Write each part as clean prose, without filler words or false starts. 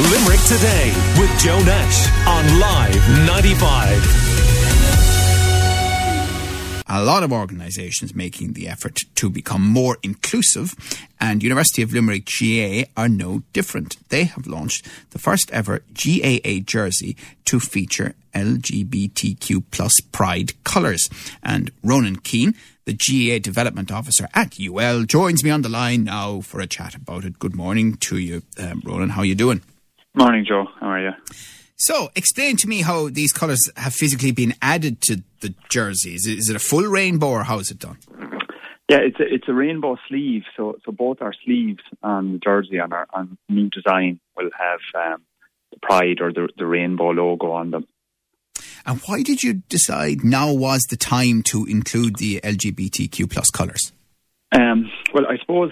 Limerick Today with Joe Nash on Live 95. A lot of organisations making the effort to become more inclusive, and University of Limerick GAA are no different. They have launched the first ever GAA jersey to feature LGBTQ plus pride colours. And Ronan Keane, the GAA Development Officer at UL, joins me on the line now for a chat about it. Good morning to you, Ronan. How are you doing? Morning, Joe. How are you? So, explain to me how these colours have physically been added to the jerseys. Is it a full rainbow or how is it done? Yeah, it's a rainbow sleeve, so both our sleeves and the jersey and our new design will have the pride or the rainbow logo on them. And why did you decide now was the time to include the LGBTQ plus colours? Well, I suppose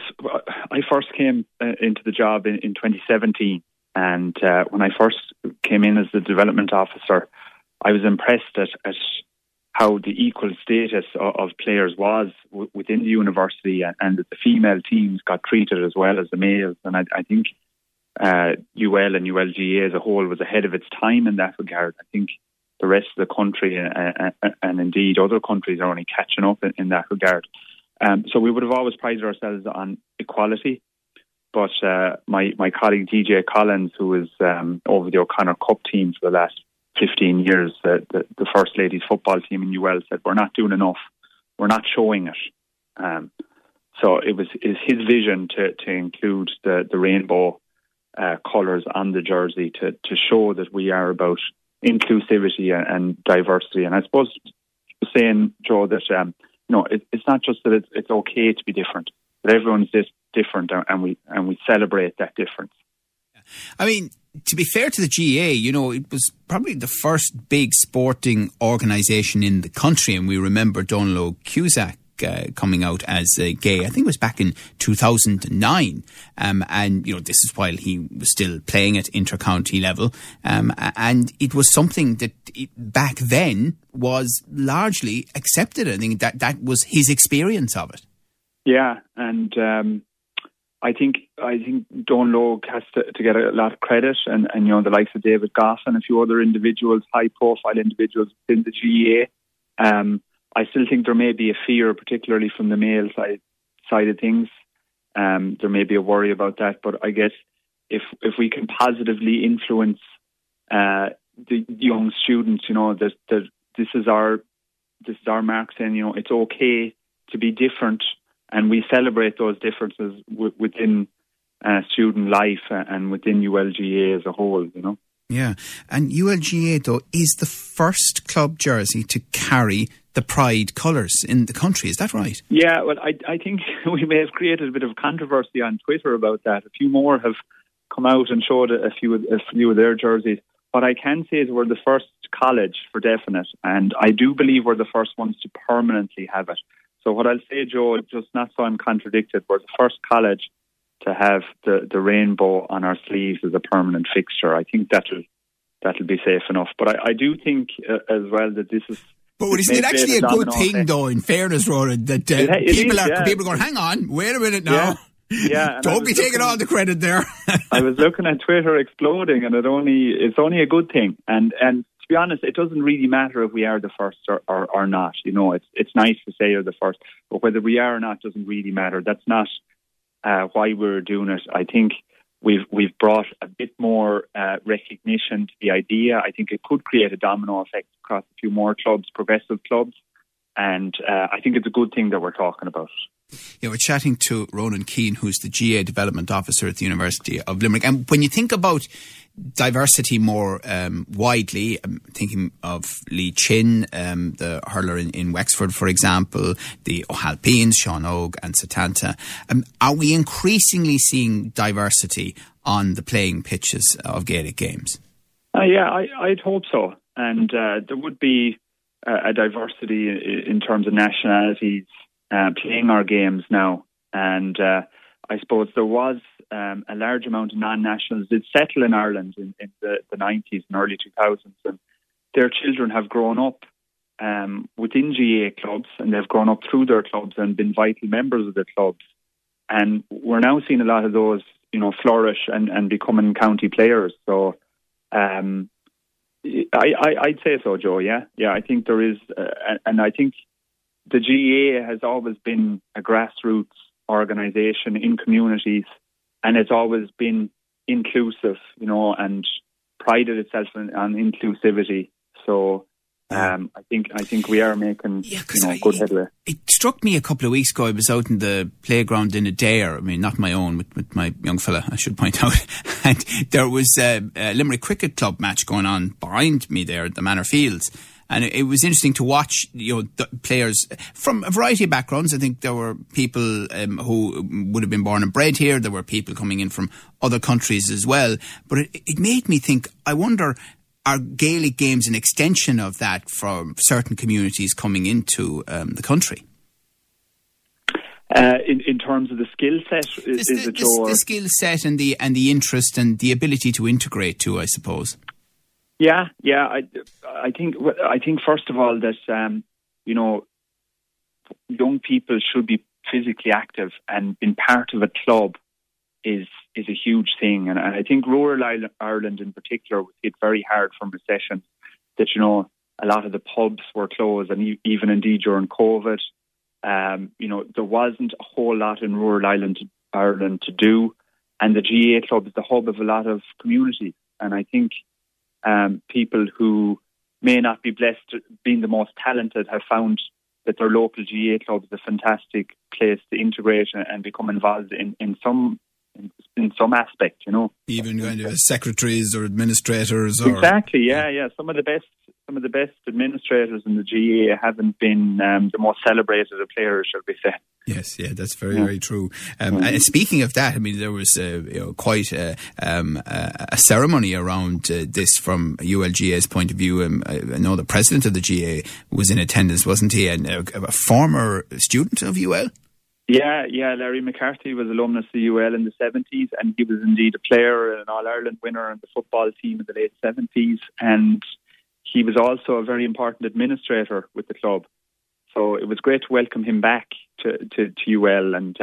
I first came into the job in 2017, and when I first came in as the development officer, I was impressed at how the equal status of players was within the university, and that the female teams got treated as well as the males. And I think UL and ULGA as a whole was ahead of its time in that regard. I think the rest of the country and indeed other countries are only catching up in that regard. So we would have always prided ourselves on equality. But my colleague D.J. Collins, who is over the O'Connor Cup team for the last 15 years, the first ladies football team in UL, said, we're not doing enough. We're not showing it. So it was his vision to include the rainbow colours on the jersey to show that we are about inclusivity and diversity. And I suppose saying, Joe, that it's not just that it's okay to be different, but everyone's just different, and we celebrate that difference. I mean, to be fair to the GAA, it was probably the first big sporting organisation in the country, and we remember Donal Cusack coming out as gay. I think it was back in 2009, and this is while he was still playing at inter-county level, and it was something that back then was largely accepted. I think that was his experience of it. Yeah, and I think Don Logue has to get a lot of credit, and the likes of David Goff and a few other individuals, high-profile individuals within the GAA. I still think there may be a fear, particularly from the male side of things. There may be a worry about that, but I guess if we can positively influence the young students, that this is our mark saying, it's okay to be different, and we celebrate those differences within student life and within ULGA as a whole, Yeah, and ULGA, though, is the first club jersey to carry the pride colours in the country. Is that right? Yeah, well, I think we may have created a bit of controversy on Twitter about that. A few more have come out and showed a few of their jerseys. What I can say is we're the first college for definite, and I do believe we're the first ones to permanently have it. So what I'll say, Joe, just not so I'm contradicted, we're the first college to have the rainbow on our sleeves as a permanent fixture. I think that'll be safe enough. But I do think as well that this is... But isn't it actually a good thing, though, in fairness, Ronan, that people are going, hang on, wait a minute now. Yeah. Don't be taking all the credit there. I was looking at Twitter exploding, and it's only a good thing. And to be honest, it doesn't really matter if we are the first or not. It's nice to say you're the first, but whether we are or not doesn't really matter. That's not... why we're doing it. I think we've brought a bit more recognition to the idea. I think it could create a domino effect across a few more clubs, progressive clubs, and I think it's a good thing that we're talking about. We're chatting to Ronan Keane, who's the GAA Development Officer at the University of Limerick. And when you think about diversity more widely, I'm thinking of Lee Chin, the hurler in Wexford, for example, the O'Halpines, Sean Óg and Satanta. Are we increasingly seeing diversity on the playing pitches of Gaelic games? Yeah, I'd hope so. And there would be a diversity in terms of nationalities playing our games now. And I suppose there was a large amount of non-nationals did settle in Ireland in the 90s and early 2000s, and their children have grown up within GAA clubs, and they've grown up through their clubs and been vital members of their clubs. And we're now seeing a lot of those you know, flourish and becoming county players. So I'd say so, Joe. Yeah. I think there is, and I think the GAA has always been a grassroots organisation in communities, and it's always been inclusive, you know, and prided itself on inclusivity. So I think we are making good headway. It struck me a couple of weeks ago. I was out in the playground in Adair. I mean, not my own, with my young fella, I should point out. And there was a Limerick Cricket Club match going on behind me there at the Manor Fields. And it was interesting to watch, you know, the players from a variety of backgrounds. I think there were people who would have been born and bred here. There were people coming in from other countries as well. But it made me think, I wonder, are Gaelic games an extension of that from certain communities coming into the country? In terms of the skill set? The skill set and the interest and the ability to integrate too, I suppose. Yeah. I think first of all that you know, young people should be physically active, and being part of a club is a huge thing. And I think rural Ireland in particular was hit very hard from recession. That, you know, a lot of the pubs were closed, and even indeed during COVID, you know, there wasn't a whole lot in rural Ireland to do, and the GAA club is the hub of a lot of communities, and I think. People who may not be blessed being the most talented have found that their local GAA club is a fantastic place to integrate and become involved in some aspect, you know. Even kind of secretaries or administrators. Or... Exactly, yeah. Some of the best administrators in the GAA haven't been the most celebrated of players, shall we say. Yes, yeah, that's very true. And speaking of that, I mean, there was quite a ceremony around this from ULGA's point of view. I know the president of the GAA was in attendance, wasn't he? And a former student of UL? Yeah. Larry McCarthy was alumnus of UL in the 70s, and he was indeed a player, an All-Ireland winner on the football team in the late 70s. And he was also a very important administrator with the club. So it was great to welcome him back to UL. And,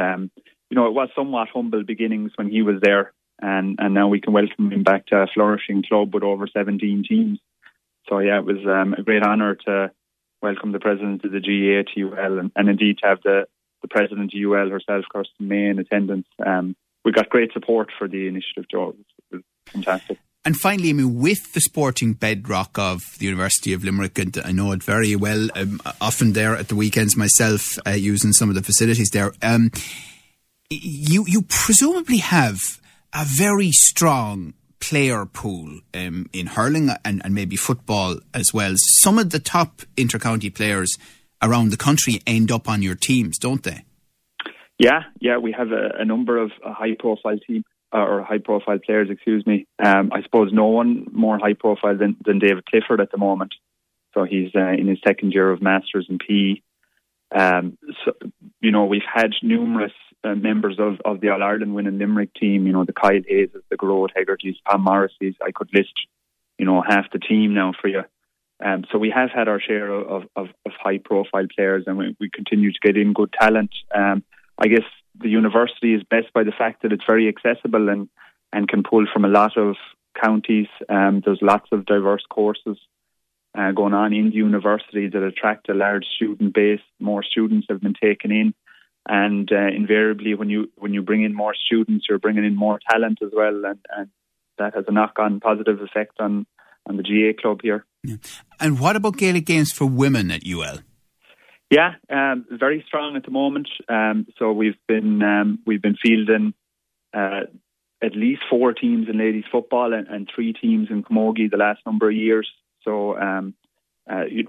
you know, it was somewhat humble beginnings when he was there. And now we can welcome him back to a flourishing club with over 17 teams. So, yeah, it was a great honour to welcome the president of the GAA to UL, and indeed to have the president of UL herself, Kirsten May, in attendance. We got great support for the initiative, Joe. It was fantastic. And finally, I mean, with the sporting bedrock of the University of Limerick, and I know it very well, I'm often there at the weekends myself, using some of the facilities there, you presumably have a very strong player pool in hurling and maybe football as well. Some of the top intercounty players around the country end up on your teams, don't they? Yeah, we have a number of high-profile teams. Or high-profile players, excuse me. I suppose no one more high-profile than David Clifford at the moment. So he's in his second year of Masters in PE. So, you know, we've had numerous members of the All-Ireland winning Limerick team, you know, the Kyle Hayes, the Gearóid Hegarty, Tom Morrissey. I could list, you know, half the team now for you. So we have had our share of high-profile players, and we continue to get in good talent. I guess the university is best by the fact that it's very accessible and can pull from a lot of counties. There's lots of diverse courses going on in the university that attract a large student base. More students have been taken in, and invariably when you bring in more students, you're bringing in more talent as well, and that has a knock-on positive effect on the GAA club here. Yeah. And what about Gaelic games for women at UL? Yeah, very strong at the moment. So we've been fielding at least 4 teams in ladies football and 3 teams in camogie the last number of years. So 40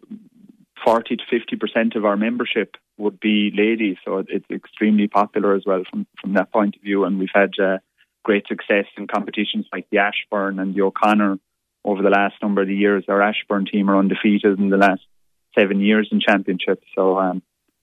to 50% of our membership would be ladies. So it's extremely popular as well from that point of view. And we've had great success in competitions like the Ashburn and the O'Connor over the last number of the years. Our Ashburn team are undefeated in the last 7 years in championship, so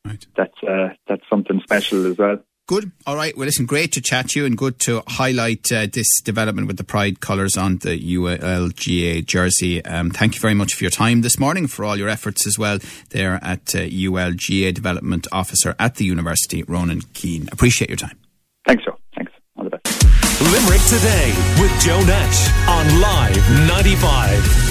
right. That's something special as well. Good. All right. Well, listen, great to chat to you, and good to highlight this development with the pride colours on the ULGA jersey. Thank you very much for your time this morning, for all your efforts as well there at ULGA Development Officer at the University, Ronan Keane. Appreciate your time. Thanks, Joe. Thanks. All the best. Limerick Today with Joe Nash on Live 95.